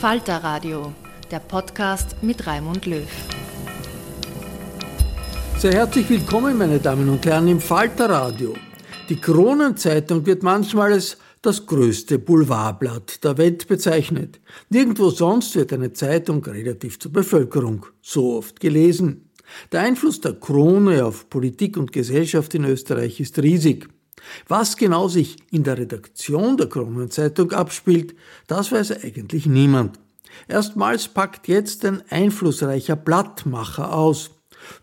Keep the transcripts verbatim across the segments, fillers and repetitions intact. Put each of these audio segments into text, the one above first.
Falter Radio, der Podcast mit Raimund Löw. Sehr herzlich willkommen, meine Damen und Herren, im Falter Radio. Die Kronenzeitung wird manchmal als das größte Boulevardblatt der Welt bezeichnet. Nirgendwo sonst wird eine Zeitung relativ zur Bevölkerung so oft gelesen. Der Einfluss der Krone auf Politik und Gesellschaft in Österreich ist riesig. Was genau sich in der Redaktion der Kronenzeitung abspielt, das weiß eigentlich niemand. Erstmals packt jetzt ein einflussreicher Blattmacher aus.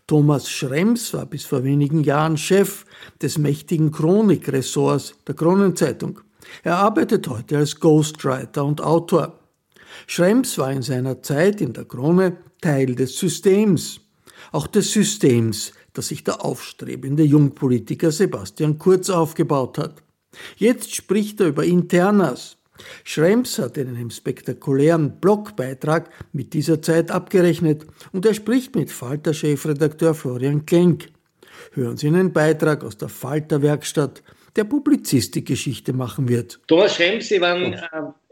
Thomas Schrems war bis vor wenigen Jahren Chef des mächtigen Chronikressorts der Kronenzeitung. Er arbeitet heute als Ghostwriter und Autor. Schrems war in seiner Zeit in der Krone Teil des Systems. Auch des Systems, das sich der aufstrebende Jungpolitiker Sebastian Kurz aufgebaut hat. Jetzt spricht er über Internas. Schrems hat in einem spektakulären Blogbeitrag mit dieser Zeit abgerechnet und er spricht mit Falter-Chefredakteur Florian Klenk. Hören Sie einen Beitrag aus der Falter-Werkstatt, der Publizistikgeschichte machen wird. Thomas Schrems, Sie waren, äh,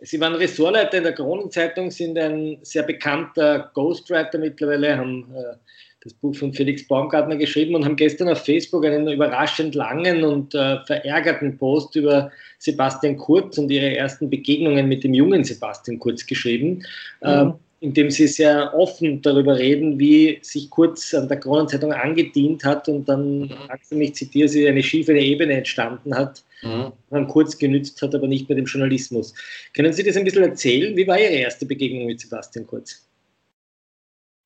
Sie waren Ressortleiter in der Kronenzeitung, sind ein sehr bekannter Ghostwriter mittlerweile, haben äh, das Buch von Felix Baumgartner geschrieben und haben gestern auf Facebook einen überraschend langen und äh, verärgerten Post über Sebastian Kurz und ihre ersten Begegnungen mit dem jungen Sebastian Kurz geschrieben, mhm. äh, in dem sie sehr offen darüber reden, wie sich Kurz an der Kronenzeitung angedient hat und dann, mhm. ich zitiere sie, eine schiefe Ebene entstanden hat, mhm. man Kurz genützt hat, aber nicht mit dem Journalismus. Können Sie das ein bisschen erzählen? Wie war Ihre erste Begegnung mit Sebastian Kurz?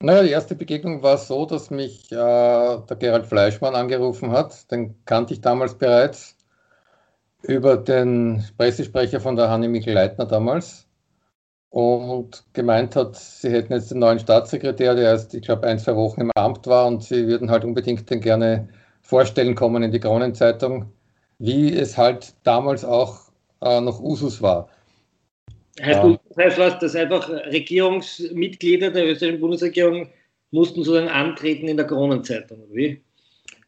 Naja, die erste Begegnung war so, dass mich äh, der Gerald Fleischmann angerufen hat, den kannte ich damals bereits, über den Pressesprecher von der Hanni Mikl-Leitner damals und gemeint hat, sie hätten jetzt den neuen Staatssekretär, der erst, ich glaube, ein, zwei Wochen im Amt war und sie würden halt unbedingt den gerne vorstellen kommen in die Kronenzeitung, wie es halt damals auch äh, noch Usus war. Heißt ja. Das heißt was, dass einfach Regierungsmitglieder der österreichischen Bundesregierung mussten sozusagen antreten in der Kronenzeitung, oder wie?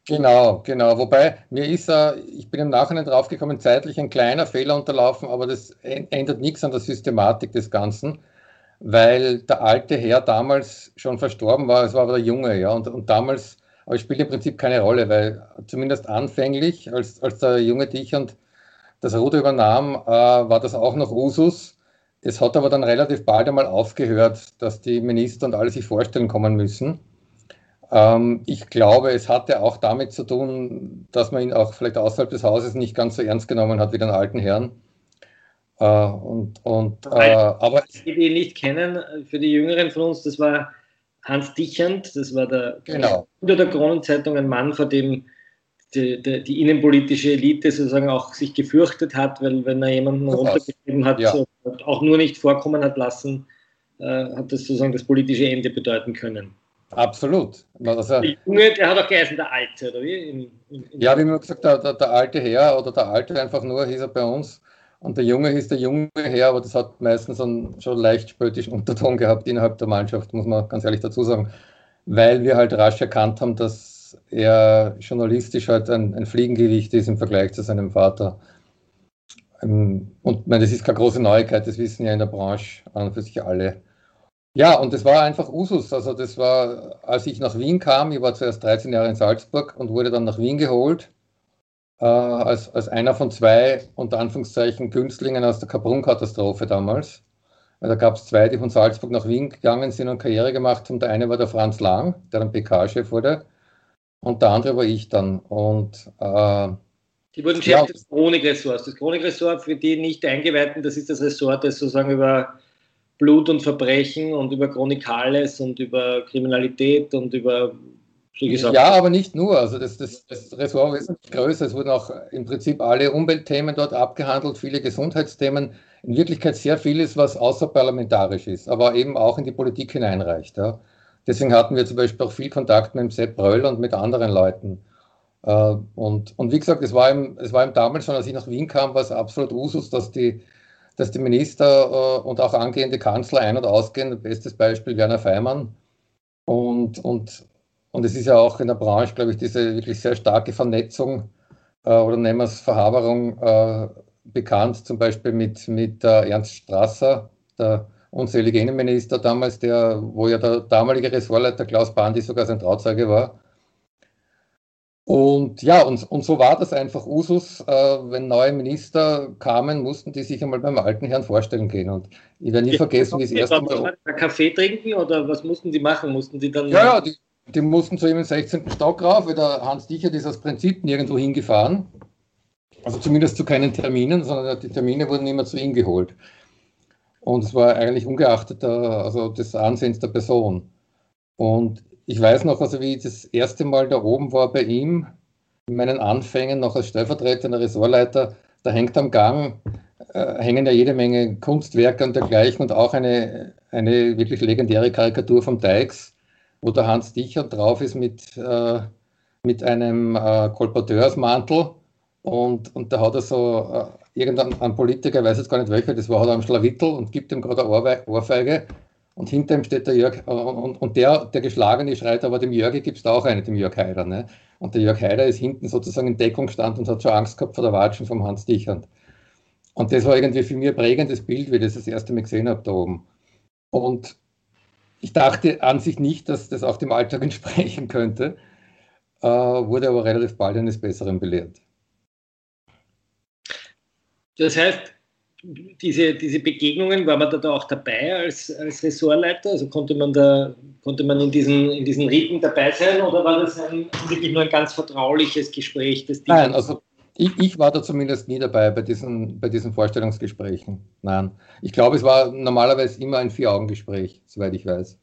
Genau, genau. Wobei, mir ist, ich bin im Nachhinein draufgekommen, zeitlich ein kleiner Fehler unterlaufen, aber das ändert nichts an der Systematik des Ganzen, weil der alte Herr damals schon verstorben war, es war aber der Junge, ja, und, und damals, aber es spielt im Prinzip keine Rolle, weil zumindest anfänglich, als, als der junge Dichand das Ruder übernahm, äh, war das auch noch Usus. Es hat aber dann relativ bald einmal aufgehört, dass die Minister und alle sich vorstellen kommen müssen. Ähm, ich glaube, es hatte auch damit zu tun, dass man ihn auch vielleicht außerhalb des Hauses nicht ganz so ernst genommen hat wie den alten Herrn. Äh, und, und, äh, aber die, die ihn nicht kennen, für die Jüngeren von uns, das war Hans Dichand, das war der genau. unter der Kronenzeitung ein Mann, vor dem die, die, die innenpolitische Elite sozusagen auch sich gefürchtet hat, weil wenn er jemanden runtergeschrieben hat, ja. so, auch nur nicht vorkommen hat lassen, äh, hat das sozusagen das politische Ende bedeuten können. Absolut. Also, der Junge, der hat auch geheißen, der Alte, oder wie? In, in, in ja, wie man gesagt hat, der, der alte Herr oder der Alte einfach nur hieß er bei uns. Und der Junge hieß der junge Herr, aber das hat meistens einen schon leicht spöttischen Unterton gehabt innerhalb der Mannschaft, muss man ganz ehrlich dazu sagen, weil wir halt rasch erkannt haben, dass er journalistisch halt ein, ein Fliegengewicht ist im Vergleich zu seinem Vater. Und ich meine, das ist keine große Neuigkeit, das wissen ja in der Branche an und für sich alle. Ja, und das war einfach Usus. Also das war, als ich nach Wien kam, ich war zuerst dreizehn Jahre in Salzburg und wurde dann nach Wien geholt. Äh, als, als einer von zwei, unter Anführungszeichen, Günstlingen aus der Kaprun-Katastrophe damals. Da gab es zwei, die von Salzburg nach Wien gegangen sind und Karriere gemacht haben. Der eine war der Franz Lang, der dann P K-Chef wurde. Und der andere war ich dann. Und, äh, die wurden Chef ja, des Chronikressorts. Das Chronikressorts, für die nicht Eingeweihten, das ist das Ressort, das sozusagen über Blut und Verbrechen und über Chronikales und über Kriminalität und über... Ja, aber nicht nur. Also das, das, das Ressort war wesentlich größer. Es wurden auch im Prinzip alle Umweltthemen dort abgehandelt, viele Gesundheitsthemen. In Wirklichkeit sehr vieles, was außerparlamentarisch ist, aber eben auch in die Politik hineinreicht. Ja. Deswegen hatten wir zum Beispiel auch viel Kontakt mit dem Sepp Bröll und mit anderen Leuten. Und, und wie gesagt, es war, eben, es war eben damals schon, als ich nach Wien kam, war es absolut Usus, dass die, dass die Minister und auch angehende Kanzler ein- und ausgehen. Bestes Beispiel Werner Faymann. Und, und Und es ist ja auch in der Branche, glaube ich, diese wirklich sehr starke Vernetzung äh, oder nennen wir es Verhaberung äh, bekannt, zum Beispiel mit, mit äh, Ernst Strasser, der unselige Innenminister damals, der, wo ja der damalige Ressortleiter Klaus Pándi sogar sein Trauzeuge war. Und ja, und, und so war das einfach Usus. Äh, wenn neue Minister kamen, mussten die sich einmal beim alten Herrn vorstellen gehen. Und ich werde nie ja, vergessen, wie es erste Mal... Kaffee trinken oder was mussten die machen? Mussten die dann... Ja, ja, die, Die mussten zu ihm im sechzehnten Stock rauf, weil der Hans Dichand ist aus Prinzip nirgendwo hingefahren. Also zumindest zu keinen Terminen, sondern die Termine wurden immer zu ihm geholt. Und es war eigentlich ungeachtet der, also des Ansehens der Person. Und ich weiß noch, also wie ich das erste Mal da oben war bei ihm, in meinen Anfängen noch als stellvertretender Ressortleiter, da hängt am Gang, äh, hängen ja jede Menge Kunstwerke und dergleichen und auch eine, eine wirklich legendäre Karikatur vom Teix, wo der Hans Dichand drauf ist mit, äh, mit einem äh, Kolporteursmantel und, und da hat er so äh, irgendein Politiker, ich weiß jetzt gar nicht welcher, das war, hat er am Schlawittel und gibt ihm gerade eine Ohrfeige und hinter ihm steht der Jörg äh, und, und der, der Geschlagene schreit, aber dem Jörg gibst du auch eine, dem Jörg Haider. Ne? Und der Jörg Haider ist hinten sozusagen in Deckung gestanden und hat schon Angst gehabt vor der Watschen vom Hans Dichand. Und das war irgendwie für mich ein prägendes Bild, wie ich das das erste Mal gesehen habe da oben. Und ich dachte an sich nicht, dass das auch dem Alltag entsprechen könnte, äh, wurde aber relativ bald eines Besseren belehrt. Das heißt, diese, diese Begegnungen, war man da, da auch dabei als, als Ressortleiter? Also konnte man, da, konnte man in, diesen, in diesen Riten dabei sein oder war das ein, wirklich nur ein ganz vertrauliches Gespräch? Das Nein, also ich, ich war da zumindest nie dabei bei diesen, bei diesen Vorstellungsgesprächen. Nein. Ich glaube, es war normalerweise immer ein Vier-Augen-Gespräch, soweit ich weiß.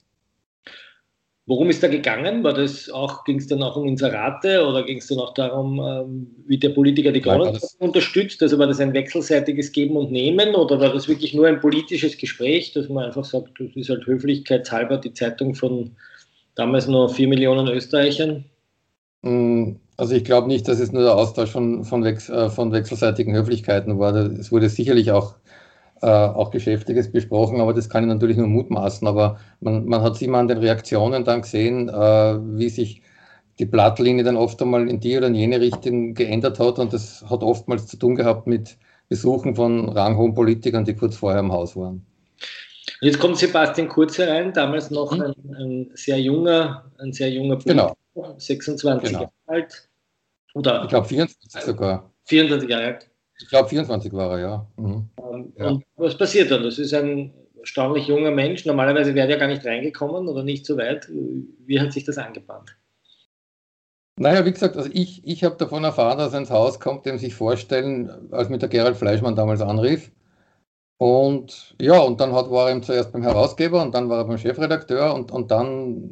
Worum ist da gegangen? War das auch, ging es dann auch um Inserate oder ging es dann auch darum, wie der Politiker die Kronenzeitung unterstützt? Also war das ein wechselseitiges Geben und Nehmen oder war das wirklich nur ein politisches Gespräch, dass man einfach sagt, das ist halt höflichkeitshalber die Zeitung von damals nur vier Millionen Österreichern? Also ich glaube nicht, dass es nur der Austausch von, von, Wech, von wechselseitigen Höflichkeiten war. Es wurde sicherlich auch Äh, auch Geschäftiges besprochen, aber das kann ich natürlich nur mutmaßen. Aber man, man hat es immer an den Reaktionen dann gesehen, äh, wie sich die Blattlinie dann oft einmal in die oder in jene Richtung geändert hat. Und das hat oftmals zu tun gehabt mit Besuchen von ranghohen Politikern, die kurz vorher im Haus waren. Jetzt kommt Sebastian Kurz herein, damals noch hm? ein, ein sehr junger, ein sehr junger Politiker, genau. sechsundzwanzig genau. Jahre alt. Oder ich glaube vierundzwanzig sogar. vierundzwanzig Jahre alt. Ich glaube, vierundzwanzig war er, ja. Mhm. Und ja. Was passiert dann? Das ist ein staunlich junger Mensch, normalerweise wäre der gar nicht reingekommen oder nicht so weit. Wie hat sich das angebahnt? Naja, wie gesagt, also ich, ich habe davon erfahren, dass er ins Haus kommt, dem sich vorstellen, als mit der Gerald Fleischmann damals anrief. Und ja, und dann hat, war er zuerst beim Herausgeber und dann war er beim Chefredakteur und, und dann,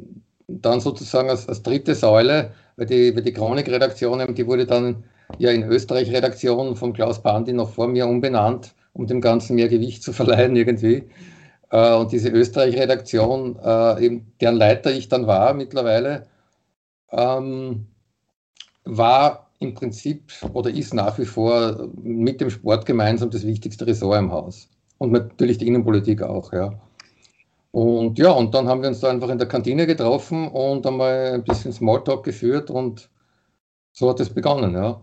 dann sozusagen als, als dritte Säule, weil die, weil die Chronik-Redaktion, die wurde dann ja in Österreich-Redaktion von Klaus Pándi noch vor mir umbenannt, um dem Ganzen mehr Gewicht zu verleihen irgendwie. Und diese Österreich-Redaktion, deren Leiter ich dann war mittlerweile, Ähm, war im Prinzip oder ist nach wie vor mit dem Sport gemeinsam das wichtigste Ressort im Haus. Und natürlich die Innenpolitik auch, ja. Und ja, und dann haben wir uns da einfach in der Kantine getroffen und einmal ein bisschen Smalltalk geführt und so hat es begonnen, ja.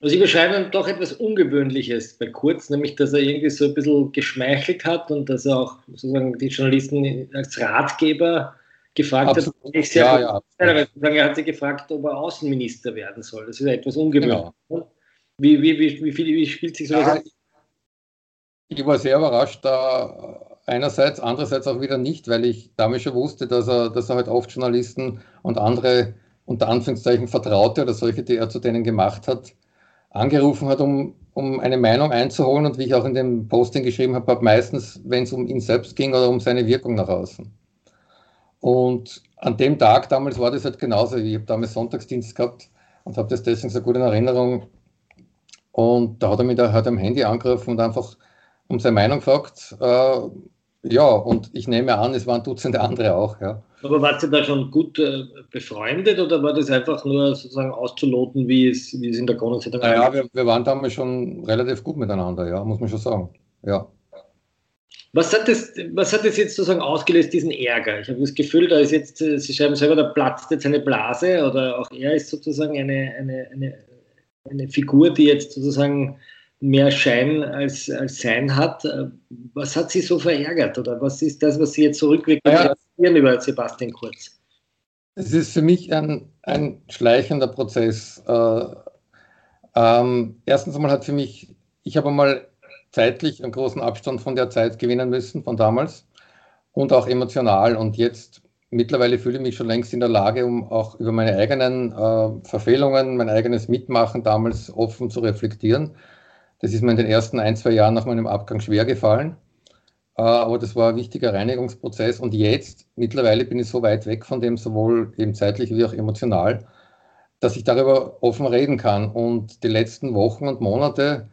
Also Sie beschreiben doch etwas Ungewöhnliches bei Kurz, nämlich dass er irgendwie so ein bisschen geschmeichelt hat und dass er auch sozusagen die Journalisten als Ratgeber gefragt absolut. Hat, ich sehr ja, gut, ja, weil er hat sie gefragt, ob er Außenminister werden soll. Das ist ja etwas ungewöhnlich. Genau. Wie, wie, wie, wie, wie spielt sich sowas ja, an? Ich war sehr überrascht, da einerseits, andererseits auch wieder nicht, weil ich damals schon wusste, dass er, dass er halt oft Journalisten und andere unter Anführungszeichen Vertraute oder solche, die er zu denen gemacht hat, angerufen hat, um, um eine Meinung einzuholen. Und wie ich auch in dem Posting geschrieben habe, habe meistens, wenn es um ihn selbst ging oder um seine Wirkung nach außen. Und an dem Tag, damals war das halt genauso, ich habe damals Sonntagsdienst gehabt und habe das deswegen so gut in Erinnerung. Und da hat er mich da halt am Handy angerufen und einfach um seine Meinung gefragt. Äh, ja, und ich nehme an, es waren Dutzende andere auch. Ja. Aber wart ihr da schon gut äh, befreundet oder war das einfach nur sozusagen auszuloten, wie es, wie es in der Kronenzeitung war? Naja, wir, wir waren damals schon relativ gut miteinander, ja, muss man schon sagen, ja. Was hat, das, was hat das jetzt sozusagen ausgelöst, diesen Ärger? Ich habe das Gefühl, da ist jetzt, Sie schreiben selber, da platzt jetzt eine Blase oder auch er ist sozusagen eine, eine, eine, eine Figur, die jetzt sozusagen mehr Schein als, als Sein hat. Was hat Sie so verärgert oder was ist das, was Sie jetzt so rückwirkend ja, ja. über Sebastian Kurz? Es ist für mich ein, ein schleichender Prozess. Äh, ähm, erstens einmal hat für mich, ich habe einmal zeitlich einen großen Abstand von der Zeit gewinnen müssen, von damals und auch emotional. Und jetzt, mittlerweile fühle ich mich schon längst in der Lage, um auch über meine eigenen äh, Verfehlungen, mein eigenes Mitmachen damals offen zu reflektieren. Das ist mir in den ersten ein, zwei Jahren nach meinem Abgang schwer gefallen. Äh, aber das war ein wichtiger Reinigungsprozess. Und jetzt, mittlerweile bin ich so weit weg von dem, sowohl eben zeitlich wie auch emotional, dass ich darüber offen reden kann. Und die letzten Wochen und Monate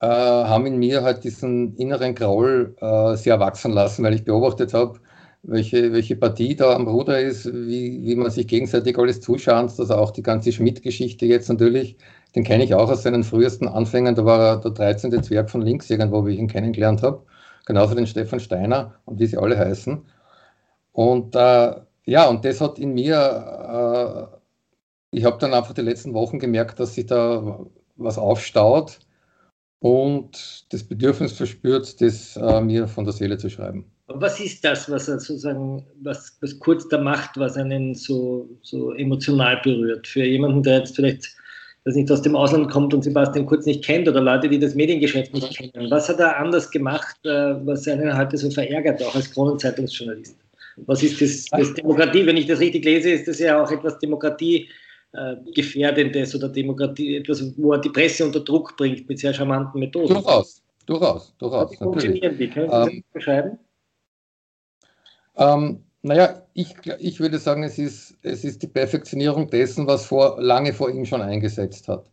Äh, haben in mir halt diesen inneren Graul äh, sehr wachsen lassen, weil ich beobachtet habe, welche, welche Partie da am Ruder ist, wie, wie man sich gegenseitig alles zuschanzt, also auch die ganze Schmidt-Geschichte jetzt natürlich, den kenne ich auch aus seinen frühesten Anfängen, da war er der dreizehnte Zwerg von links irgendwo, wie ich ihn kennengelernt habe, genauso den Stefan Steiner und wie sie alle heißen. Und äh, ja, und das hat in mir, äh, ich habe dann einfach die letzten Wochen gemerkt, dass sich da was aufstaut, und das Bedürfnis verspürt, das äh, mir von der Seele zu schreiben. Was ist das, was er sozusagen, was, was Kurz da macht, was einen so, so emotional berührt? Für jemanden, der jetzt vielleicht das nicht aus dem Ausland kommt und Sebastian Kurz nicht kennt oder Leute, die das Mediengeschäft nicht kennen. Was hat er anders gemacht, äh, was einen heute so verärgert, auch als Kronenzeitungsjournalist? Was ist das, das Demokratie? Wenn ich das richtig lese, ist das ja auch etwas Demokratie Gefährdendes oder Demokratie, etwas, wo er die Presse unter Druck bringt mit sehr charmanten Methoden. Durchaus, durchaus, durchaus. Wie funktionieren die? Können Sie das ähm, beschreiben? Ähm, naja, ich, ich würde sagen, es ist, es ist die Perfektionierung dessen, was vor, lange vor ihm schon eingesetzt hat.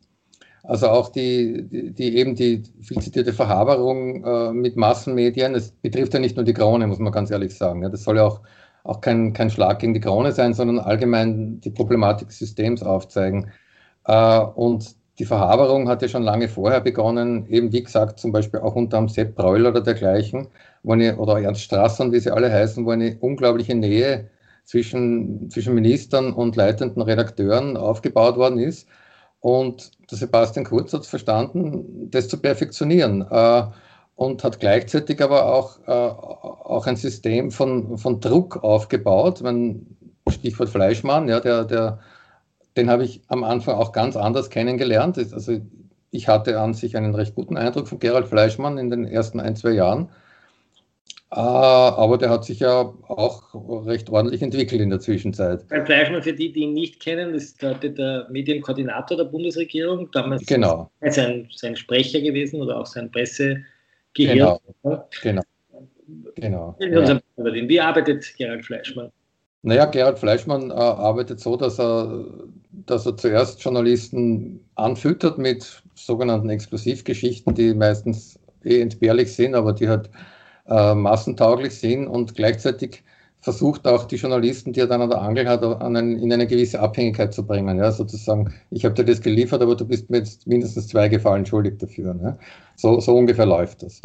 Also auch die, die, die eben die viel zitierte Verhaberung äh, mit Massenmedien, das betrifft ja nicht nur die Krone, muss man ganz ehrlich sagen. Ja, das soll ja auch auch kein, kein Schlag gegen die Krone sein, sondern allgemein die Problematik des Systems aufzeigen. Äh, und die Verhaberung hat ja schon lange vorher begonnen, eben wie gesagt, zum Beispiel auch unter Sepp Breuel oder dergleichen, wo eine, oder Ernst Strasser, wie sie alle heißen, wo eine unglaubliche Nähe zwischen, zwischen Ministern und leitenden Redakteuren aufgebaut worden ist. Und der Sebastian Kurz hat es verstanden, das zu perfektionieren. Äh, und hat gleichzeitig aber auch, äh, auch ein System von, von Druck aufgebaut. Mein Stichwort Fleischmann, ja, der, der, den habe ich am Anfang auch ganz anders kennengelernt. Also ich hatte an sich einen recht guten Eindruck von Gerald Fleischmann in den ersten ein, zwei Jahren. Aber der hat sich ja auch recht ordentlich entwickelt in der Zwischenzeit. Herr Fleischmann, für die, die ihn nicht kennen, ist der Medienkoordinator der Bundesregierung, damals genau. sein, sein Sprecher gewesen oder auch sein Pressegehirn. Genau, genau. genau. Ja. Wie arbeitet Gerald Fleischmann? Naja, Gerald Fleischmann äh, arbeitet so, dass er, dass er zuerst Journalisten anfüttert mit sogenannten Exklusivgeschichten, die meistens eh entbehrlich sind, aber die halt äh, massentauglich sind, und gleichzeitig versucht auch die Journalisten, die er dann an der Angel hat, an einen, in eine gewisse Abhängigkeit zu bringen. Ja? Sozusagen, ich habe dir das geliefert, aber du bist mir jetzt mindestens zwei Gefallen schuldig dafür. Ne? So, so ungefähr läuft das.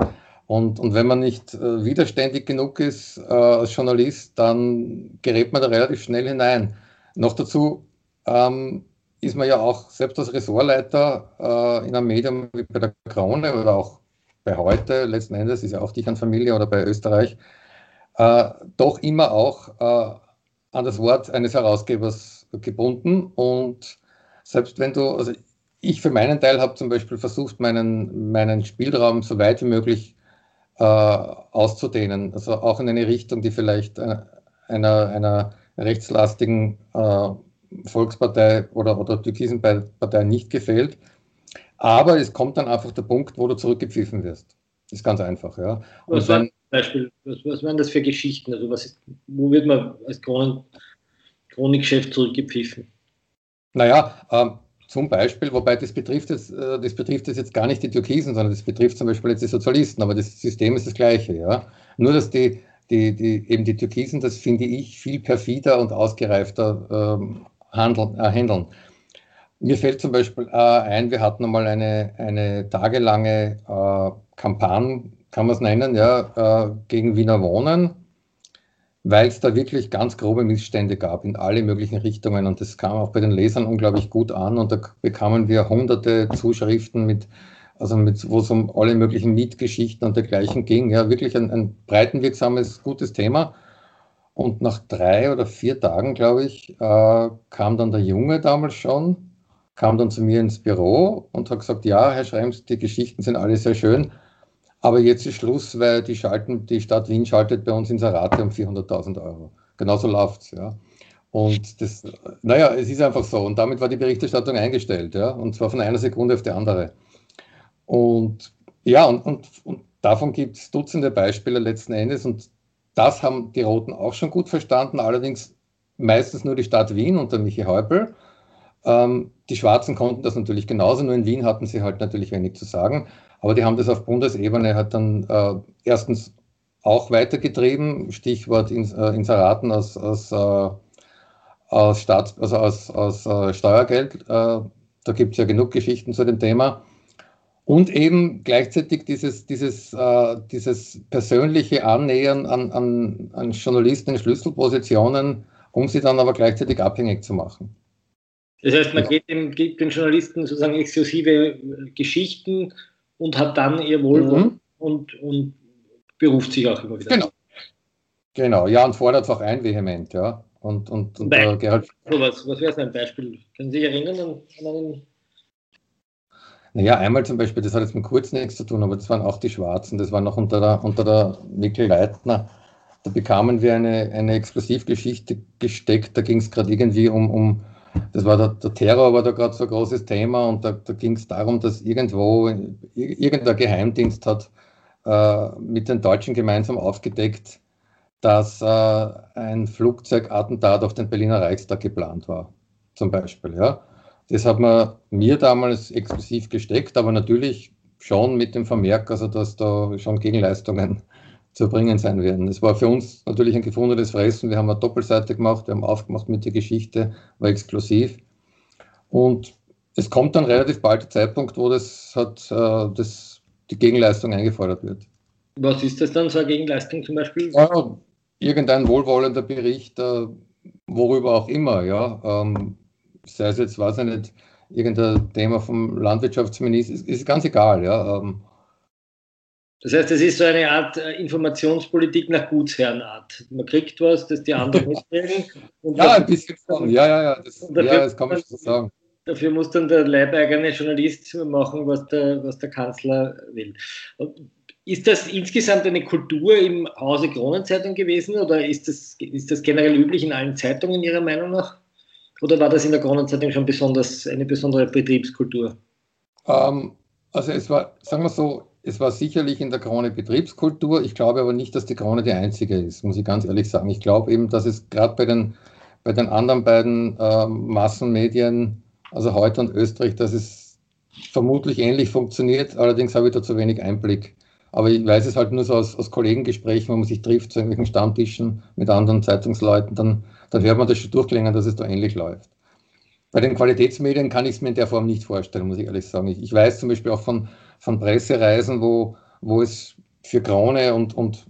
Und, und wenn man nicht äh, widerständig genug ist äh, als Journalist, dann gerät man da relativ schnell hinein. Noch dazu ähm, ist man ja auch selbst als Ressortleiter äh, in einem Medium wie bei der Krone oder auch bei heute, letzten Endes ist ja auch Dichand Familie oder bei Österreich, äh, doch immer auch äh, an das Wort eines Herausgebers gebunden. Und selbst wenn du, also ich für meinen Teil habe zum Beispiel versucht, meinen, meinen Spielraum so weit wie möglich auszudehnen, also auch in eine Richtung, die vielleicht einer, einer rechtslastigen äh, Volkspartei oder, oder Türkisenpartei nicht gefällt. Aber es kommt dann einfach der Punkt, wo du zurückgepfiffen wirst. Ist ganz einfach, ja. Und was, dann, war Beispiel, was, was waren das für Geschichten? Also was ist, wo wird man als Kronen, Chronikchef zurückgepfiffen? Naja, ähm, zum Beispiel, wobei das betrifft, jetzt, das betrifft jetzt gar nicht die Türkisen, sondern das betrifft zum Beispiel jetzt die Sozialisten, aber das System ist das gleiche. Ja? Nur, dass die, die, die, eben die Türkisen, das finde ich, viel perfider und ausgereifter ähm, handeln, äh, handeln. Mir fällt zum Beispiel äh, ein, wir hatten einmal eine, eine tagelange äh, Kampagne, kann man es nennen, ja, äh, gegen Wiener Wohnen, weil es da wirklich ganz grobe Missstände gab in alle möglichen Richtungen, und das kam auch bei den Lesern unglaublich gut an, und da bekamen wir hunderte Zuschriften mit, also mit, wo es um alle möglichen Mietgeschichten und dergleichen ging. Ja, wirklich ein, ein breitenwirksames, gutes Thema. Und nach drei oder vier Tagen, glaube ich, äh, kam dann der Junge damals schon, kam dann zu mir ins Büro und hat gesagt, ja, Herr Schrems, die Geschichten sind alle sehr schön, aber jetzt ist Schluss, weil die, schalten, die Stadt Wien schaltet bei uns Inserate um vierhunderttausend Euro. Genauso läuft es. Ja. Und das, naja, es ist einfach so. Und damit war die Berichterstattung eingestellt. Ja. Und zwar von einer Sekunde auf die andere. Und ja, und, und, und davon gibt es Dutzende Beispiele letzten Endes. Und das haben die Roten auch schon gut verstanden. Allerdings meistens nur die Stadt Wien unter Michi Häupl. Ähm, die Schwarzen konnten das natürlich genauso. Nur in Wien hatten sie halt natürlich wenig zu sagen. Aber die haben das auf Bundesebene halt dann äh, erstens auch weitergetrieben, Stichwort Ins, äh, Inseraten aus, aus, äh, aus, Staats-, also aus, aus äh, Steuergeld. Äh, da gibt es ja genug Geschichten zu dem Thema. Und eben gleichzeitig dieses, dieses, äh, dieses persönliche Annähern an, an, an Journalisten in Schlüsselpositionen, um sie dann aber gleichzeitig abhängig zu machen. Das heißt, man geht dem, gibt den Journalisten sozusagen exklusive Geschichten und hat dann ihr Wohlwollen mhm. und, und beruft sich auch immer wieder. Genau, genau. Ja, und fordert es auch ein vehement, ja. Und, und, und äh, Gerald... so, was, was wäre es ein Beispiel? Können Sie sich erinnern an, an einen... Naja, einmal zum Beispiel, das hat jetzt mit Kurz nichts zu tun, aber das waren auch die Schwarzen, das war noch unter der, unter der Mikl-Leitner. Da bekamen wir eine, eine Exklusivgeschichte gesteckt, da ging es gerade irgendwie um... um Das war der, der Terror, war da gerade so ein großes Thema, und da, da ging es darum, dass irgendwo irgendein Geheimdienst hat äh, mit den Deutschen gemeinsam aufgedeckt, dass äh, ein Flugzeugattentat auf den Berliner Reichstag geplant war, zum Beispiel. Ja. Das hat man mir damals exklusiv gesteckt, aber natürlich schon mit dem Vermerk, also dass da schon Gegenleistungen zu bringen sein werden. Es war für uns natürlich ein gefundenes Fressen. Wir haben eine Doppelseite gemacht, wir haben aufgemacht mit der Geschichte, war exklusiv. Und es kommt dann relativ bald der Zeitpunkt, wo das hat, das, die Gegenleistung eingefordert wird. Was ist das dann, so eine Gegenleistung zum Beispiel? Ja, irgendein wohlwollender Bericht, worüber auch immer. Ja. Sei es jetzt, weiß ich nicht, irgendein Thema vom Landwirtschaftsminister, ist, ist ganz egal. Ja. Das heißt, es ist so eine Art Informationspolitik nach Gutsherrenart. Man kriegt was, das die anderen mitkriegen. Ja, ein bisschen schon. Ja, ja, ja. Das, dafür, ja, das kann man schon sagen. Dafür muss dann der leibeigene Journalist machen, was der, was der Kanzler will. Und Ist das insgesamt eine Kultur im Hause Kronenzeitung gewesen oder ist das, ist das generell üblich in allen Zeitungen Ihrer Meinung nach? Oder war das in der Kronenzeitung schon besonders eine besondere Betriebskultur? Ähm, also es war, sagen wir so, es war sicherlich in der Krone Betriebskultur. Ich glaube aber nicht, dass die Krone die einzige ist, muss ich ganz ehrlich sagen. Ich glaube eben, dass es gerade bei den, bei den anderen beiden äh, Massenmedien, also Heute und Österreich, dass es vermutlich ähnlich funktioniert. Allerdings habe ich da zu wenig Einblick. Aber ich weiß es halt nur so aus, aus Kollegengesprächen, wo man sich trifft, zu irgendwelchen Stammtischen mit anderen Zeitungsleuten, dann, dann hört man das schon durchklingen, dass es da ähnlich läuft. Bei den Qualitätsmedien kann ich es mir in der Form nicht vorstellen, muss ich ehrlich sagen. Ich, ich weiß zum Beispiel auch von, von Pressereisen, wo, wo es für Krone und, und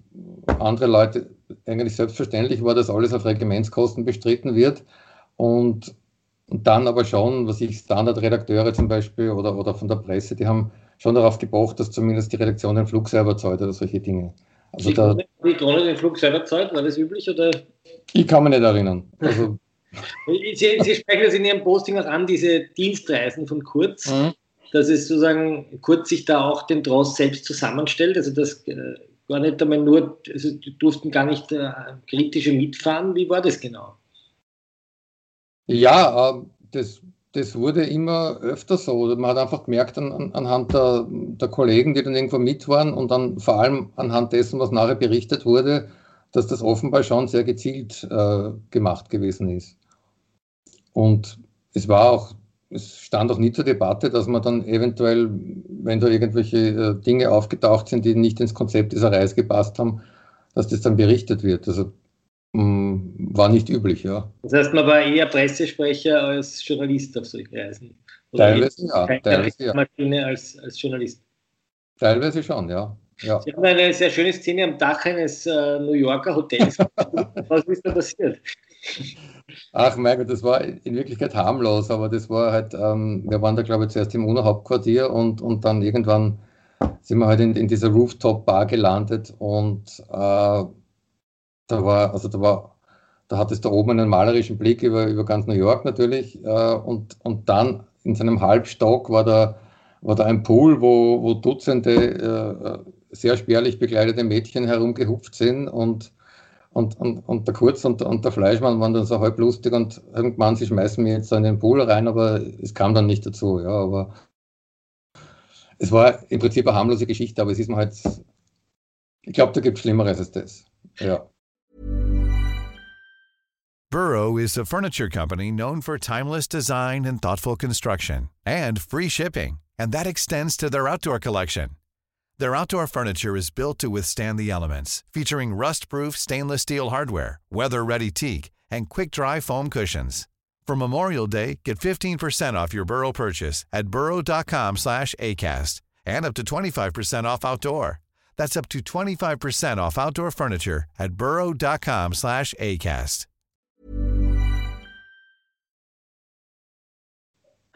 andere Leute eigentlich selbstverständlich war, dass alles auf Regimentskosten bestritten wird. Und, und dann aber schon, was ich, Standardredakteure zum Beispiel oder, oder von der Presse, die haben schon darauf gepocht, dass zumindest die Redaktion den Flug selber zahlt oder solche Dinge. Also die Krone den Flug selber zahlt, war das üblich? Oder? Ich kann mich nicht erinnern. Also Sie, Sie sprechen das in Ihrem Posting auch an, diese Dienstreisen von Kurz, mhm. dass es sozusagen Kurz sich da auch den Tross selbst zusammenstellt, also das äh, gar nicht einmal nur, also die durften gar nicht äh, kritische mitfahren, wie war das genau? Ja, äh, das Das wurde immer öfter so. Man hat einfach gemerkt, an, anhand der, der Kollegen, die dann irgendwo mit waren und dann vor allem anhand dessen, was nachher berichtet wurde, dass das offenbar schon sehr gezielt äh, gemacht gewesen ist. Und es war auch, es stand auch nie zur Debatte, dass man dann eventuell, wenn da irgendwelche äh, Dinge aufgetaucht sind, die nicht ins Konzept dieser Reise gepasst haben, dass das dann berichtet wird. Also war nicht üblich, ja. Das heißt, man war eher Pressesprecher als Journalist auf solchen Reisen? Oder teilweise ja. Teilweise ja. Als, als Journalist? Teilweise schon, ja. ja. Sie haben eine sehr schöne Szene am Dach eines äh, New Yorker Hotels. Was ist da passiert? Ach mein Gott, das war in Wirklichkeit harmlos, aber das war halt, ähm, wir waren da glaube ich zuerst im UNO-Hauptquartier und, und dann irgendwann sind wir halt in, in dieser Rooftop-Bar gelandet und äh, Da war, also da war, da hat es da oben einen malerischen Blick über, über ganz New York natürlich. Äh, und, und dann in seinem Halbstock war da, war da ein Pool, wo, wo Dutzende äh, sehr spärlich bekleidete Mädchen herumgehupft sind. Und, und, und, und der Kurz und, und der Fleischmann waren dann so halb lustig und haben gemeint, sie schmeißen mich jetzt in den Pool rein, aber es kam dann nicht dazu. Ja, aber es war im Prinzip eine harmlose Geschichte, aber es ist mir halt, ich glaube, da gibt es Schlimmeres als das. Ja. Burrow is a furniture company known for timeless design and thoughtful construction, and free shipping, and that extends to their outdoor collection. Their outdoor furniture is built to withstand the elements, featuring rust-proof stainless steel hardware, weather-ready teak, and quick-dry foam cushions. For Memorial Day, get fifteen percent off your Burrow purchase at burrow.com slash acast, and up to twenty-five percent off outdoor. That's up to twenty-five percent off outdoor furniture at burrow.com slash acast.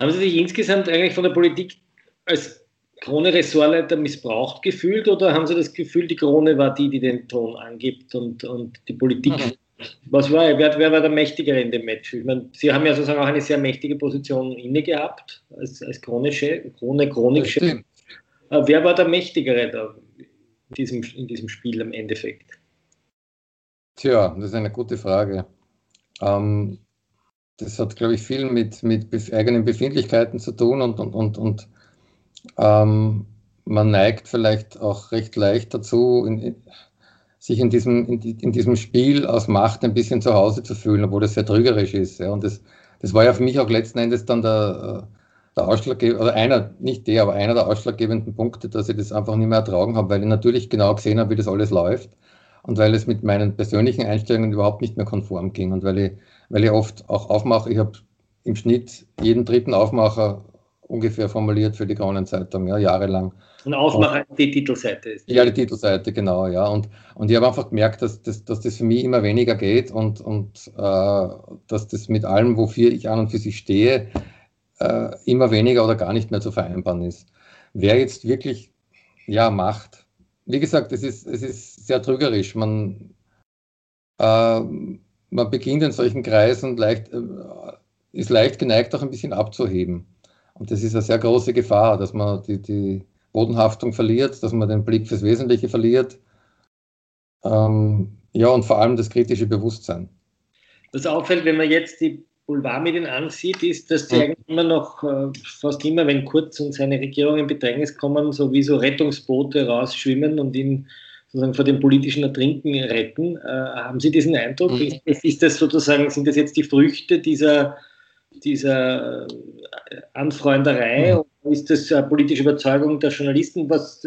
Haben Sie sich insgesamt eigentlich von der Politik als Krone-Ressortleiter missbraucht gefühlt oder haben Sie das Gefühl, die Krone war die, die den Ton angibt und, und die Politik? Mhm. Was war, wer, wer war der Mächtigere in dem Match? Ich meine, Sie haben ja sozusagen auch eine sehr mächtige Position inne gehabt als, als Krone-Chef. Krone, Chronik-Chef. Wer war der Mächtigere da in diesem, in diesem Spiel im Endeffekt? Tja, das ist eine gute Frage. Ähm Das hat, glaube ich, viel mit, mit bef- eigenen Befindlichkeiten zu tun und, und, und, und ähm, man neigt vielleicht auch recht leicht dazu, in, in, sich in diesem, in, in diesem Spiel aus Macht ein bisschen zu Hause zu fühlen, obwohl das sehr trügerisch ist. Ja. Und das, das war ja für mich auch letzten Endes dann der, der ausschlaggebende, oder einer, nicht der, aber einer der ausschlaggebenden Punkte, dass ich das einfach nicht mehr ertragen habe, weil ich natürlich genau gesehen habe, wie das alles läuft und weil es mit meinen persönlichen Einstellungen überhaupt nicht mehr konform ging und weil ich weil ich oft auch aufmache, ich habe im Schnitt jeden dritten Aufmacher ungefähr formuliert für die Kronenzeitung, ja, jahrelang. Und Aufmacher und, die Titelseite ist. Ja, die Titelseite, genau, ja. Und, und ich habe einfach gemerkt, dass das, dass das für mich immer weniger geht und, und äh, dass das mit allem, wofür ich an und für sich stehe, äh, immer weniger oder gar nicht mehr zu vereinbaren ist. Wer jetzt wirklich, ja, macht, wie gesagt, es ist, es ist sehr trügerisch. Man äh, Man beginnt in solchen Kreisen, leicht, ist leicht geneigt, auch ein bisschen abzuheben. Und das ist eine sehr große Gefahr, dass man die, die, Bodenhaftung verliert, dass man den Blick fürs Wesentliche verliert. Ähm, ja, und vor allem das kritische Bewusstsein. Was auffällt, wenn man jetzt die Boulevardmedien ansieht, ist, dass die eigentlich immer noch, äh, fast immer, wenn Kurz und seine Regierung in Bedrängnis kommen, so wie so Rettungsboote rausschwimmen und ihn sozusagen vor dem politischen Ertrinken retten. Äh, haben Sie diesen Eindruck? Mhm. Ist, ist das sozusagen, sind das jetzt die Früchte dieser, dieser Anfreunderei? Mhm. Oder ist das eine politische Überzeugung der Journalisten? Was,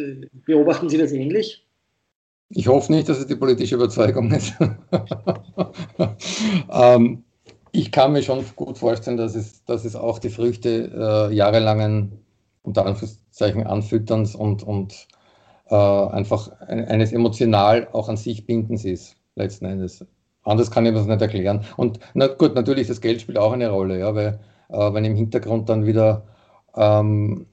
beobachten Sie das ähnlich? Ich hoffe nicht, dass es die politische Überzeugung ist. ähm, Ich kann mir schon gut vorstellen, dass es, dass es auch die Früchte äh, jahrelangen, unter Anführungszeichen, Anfütterns und, und äh, einfach ein, eines emotional auch an sich Bindens ist, letzten Endes. Anders kann ich mir das nicht erklären. Und na gut, natürlich, das Geld spielt auch eine Rolle, ja, weil äh, wenn im Hintergrund dann wieder, ähm,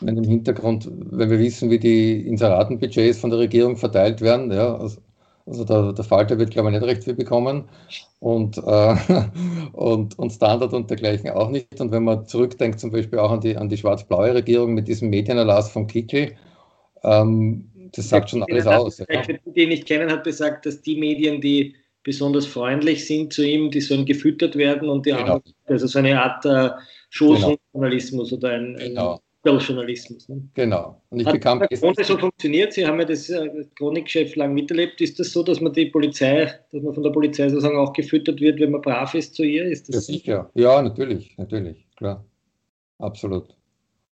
wenn im Hintergrund, wenn wir wissen, wie die Inseratenbudgets von der Regierung verteilt werden, ja, also, Also der, der Falter wird, glaube ich, nicht recht viel bekommen und, äh, und, und Standard und dergleichen auch nicht. Und wenn man zurückdenkt, zum Beispiel auch an die, an die schwarz-blaue Regierung mit diesem Medienerlass von Kickl, ähm, das sagt schon alles aus. Ja. Für die, die ihn nicht kennen, hat gesagt, dass die Medien, die besonders freundlich sind zu ihm, die sollen gefüttert werden und die genau. anderen, also so eine Art äh, Schoßjournalismus genau. oder ein... ein genau. Journalismus. Ne? Genau. Und ich Hat bekam das so funktioniert? Sie haben ja das Chronikgeschäft lang miterlebt. Ist das so, dass man die Polizei, dass man von der Polizei sozusagen auch gefüttert wird, wenn man brav ist zu ihr? Ist das ja, sicher. Ja, natürlich, natürlich, klar. Absolut.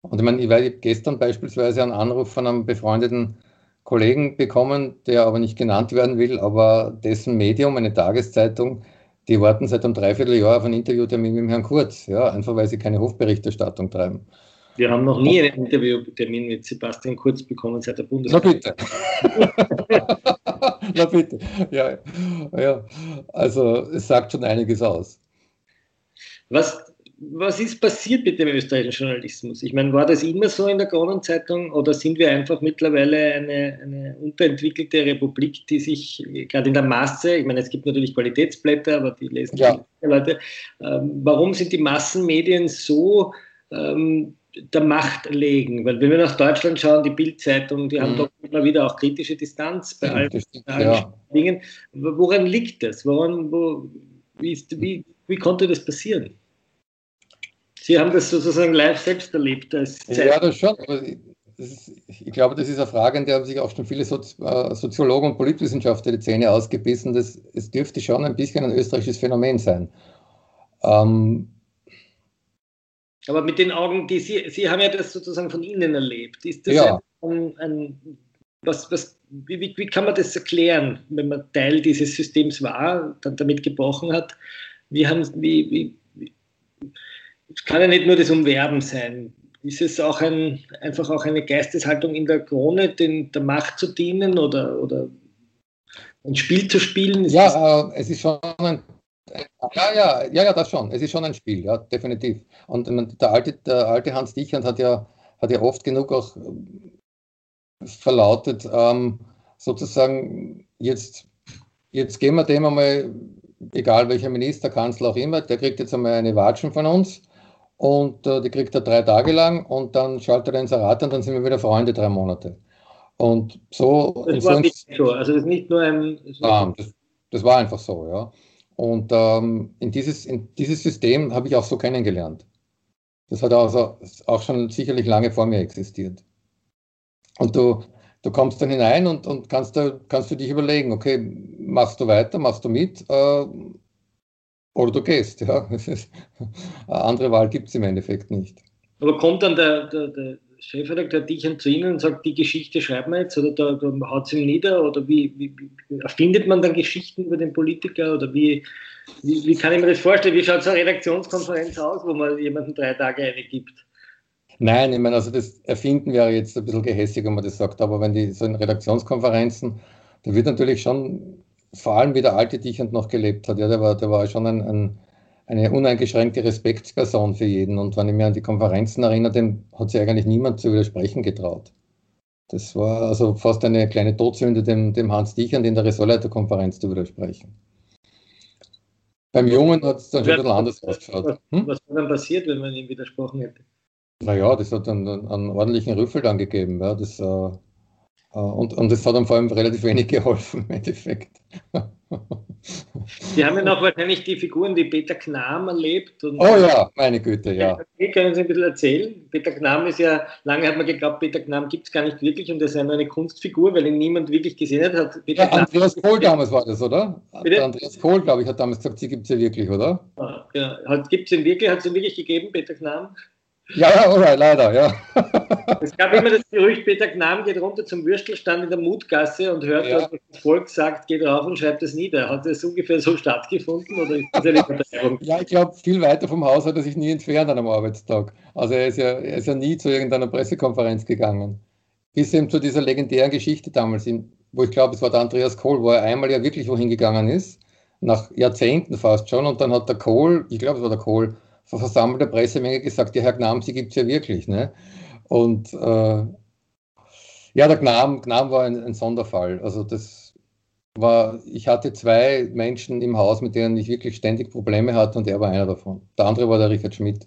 Und ich meine, ich habe gestern beispielsweise einen Anruf von einem befreundeten Kollegen bekommen, der aber nicht genannt werden will, aber dessen Medium, eine Tageszeitung, die warten seit einem Dreivierteljahr auf ein Interviewtermin mit Herrn Kurz, ja, einfach weil sie keine Hofberichterstattung treiben. Wir haben noch nie einen Interviewtermin mit Sebastian Kurz bekommen seit der Bundeskanzlerin. Na bitte. Na bitte. Ja, ja. Also es sagt schon einiges aus. Was, was ist passiert mit dem österreichischen Journalismus? Ich meine, war das immer so in der Kronenzeitung oder sind wir einfach mittlerweile eine, eine unterentwickelte Republik, die sich gerade in der Masse, ich meine, es gibt natürlich Qualitätsblätter, aber die lesen ja die Leute. Ähm, warum sind die Massenmedien so ähm, der Macht legen, weil wenn wir nach Deutschland schauen, die Bild-Zeitung, die mhm. haben doch immer wieder auch kritische Distanz bei allen ja. Dingen. Woran liegt das? Woran, wo, wie, ist, wie, wie konnte das passieren? Sie haben das sozusagen live selbst erlebt. Als ja, das schon. Aber das ist, ich glaube, das ist eine Frage, an der haben sich auch schon viele Sozi Soziologen und Politwissenschaftler die Zähne ausgebissen. Das, es dürfte schon ein bisschen ein österreichisches Phänomen sein. Ähm, Aber mit den Augen, die Sie, Sie haben ja das sozusagen von innen erlebt. Ist das ja. ein, ein was, was, wie, wie kann man das erklären, wenn man Teil dieses Systems war, dann damit gebrochen hat? Wie haben, wie, wie, wie, es kann ja nicht nur das Umwerben sein. Ist es auch ein, einfach auch eine Geisteshaltung in der Krone, den, der Macht zu dienen oder, oder ein Spiel zu spielen? Ist ja, äh, es ist schon ein Ja, ja, ja, ja, das schon. Es ist schon ein Spiel, ja, definitiv. Und der alte, der alte Hans Dichand hat ja, hat ja oft genug auch verlautet, ähm, sozusagen, jetzt, jetzt geben wir dem einmal, egal welcher Minister, Kanzler auch immer, der kriegt jetzt einmal eine Watschen von uns und äh, die kriegt er drei Tage lang und dann schaltet er ins Inserat und dann sind wir wieder Freunde drei Monate. Und so... Das und war so nicht so, also das ist nicht nur ein... Ah, das, das war einfach so, ja. Und ähm, in, dieses, in dieses System habe ich auch so kennengelernt. Das hat also auch schon sicherlich lange vor mir existiert. Und du, du kommst dann hinein und, und kannst, da, kannst du dich überlegen, okay, machst du weiter, machst du mit äh, oder du gehst. Ja? Eine andere Wahl gibt es im Endeffekt nicht. Aber kommt dann der, der, der Chefredakteur Dichand zu Ihnen und sagt, die Geschichte schreiben wir jetzt, oder da, da haut es ihm nieder, oder wie, wie, wie erfindet man dann Geschichten über den Politiker, oder wie, wie, wie kann ich mir das vorstellen, wie schaut so eine Redaktionskonferenz aus, wo man jemanden drei Tage eine gibt? Nein, ich meine, also das Erfinden wäre jetzt ein bisschen gehässig, wenn man das sagt, aber wenn die so in Redaktionskonferenzen, da wird natürlich schon, vor allem wie der alte Dichand noch gelebt hat, ja, der war, der war schon ein, ein eine uneingeschränkte Respektsperson für jeden. Und wenn ich mich an die Konferenzen erinnere, dem hat sich eigentlich niemand zu widersprechen getraut. Das war also fast eine kleine Todsünde, dem, dem Hans Dichand in der Ressortleiterkonferenz zu widersprechen. Beim Jungen hat es dann schon ein bisschen anders ausgeschaut. Hm? Was wäre dann passiert, wenn man ihm widersprochen hätte? Naja, das hat einen, einen ordentlichen Rüffel dann gegeben. Ja, das, äh, und, und das hat dann vor allem relativ wenig geholfen im Endeffekt. Sie haben ja noch wahrscheinlich die Figuren, die Peter Gnam erlebt. Und oh ja, meine Güte, ja. Können Sie ein bisschen erzählen? Peter Gnam ist ja, lange hat man geglaubt, Peter Gnam gibt es gar nicht wirklich und er ist ja nur eine Kunstfigur, weil ihn niemand wirklich gesehen hat. hat Peter ja, Andreas Kohl damals war das, oder? Bitte? Andreas Kohl, glaube ich, hat damals gesagt, sie gibt es ja wirklich, oder? Ja, ja. Gibt es ihn wirklich, hat es ihn wirklich gegeben, Peter Gnam? Ja, ja, oder? Leider, ja. Es gab immer das Gerücht, Peter Gnam geht runter zum Würstelstand in der Mutgasse und hört, ja. was das Volk sagt, geht rauf und schreibt es nieder. Hat das ungefähr so stattgefunden? Oder ist das eine Verteidigung? Ja, ich glaube, viel weiter vom Haus hat er sich nie entfernt an einem Arbeitstag. Also er ist ja, er ist ja nie zu irgendeiner Pressekonferenz gegangen. Bis eben zu dieser legendären Geschichte damals, wo ich glaube, es war der Andreas Kohl, wo er einmal ja wirklich wohin gegangen ist, nach Jahrzehnten fast schon, und dann hat der Kohl, ich glaube, es war der Kohl, vor versammelter Pressemenge gesagt, ja, Herr Gnam, Sie gibt es ja wirklich. Ne? Und äh, ja, der Gnam, Gnam war ein, ein Sonderfall. Also das war, ich hatte zwei Menschen im Haus, mit denen ich wirklich ständig Probleme hatte, und er war einer davon. Der andere war der Richard Schmidt.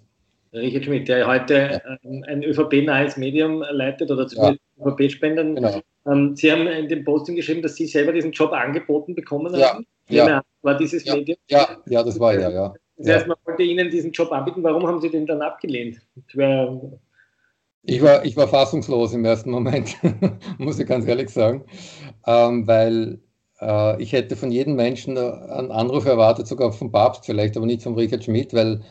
Der Richard Schmidt, der heute ähm, ein ÖVP-nahes Medium leitet oder zumindest ja. ÖVP-Spendern. Genau. Ähm, Sie haben in dem Posting geschrieben, dass Sie selber diesen Job angeboten bekommen haben. Ja, ja. War dieses ja. Medium? Ja, ja, das war er, ja. Das heißt, man wollte Ihnen diesen Job anbieten. Warum haben Sie den dann abgelehnt? Ich war, ich war fassungslos im ersten Moment, muss ich ganz ehrlich sagen, ähm, weil äh, ich hätte von jedem Menschen einen Anruf erwartet, sogar vom Papst vielleicht, aber nicht vom Richard Schmidt, weil,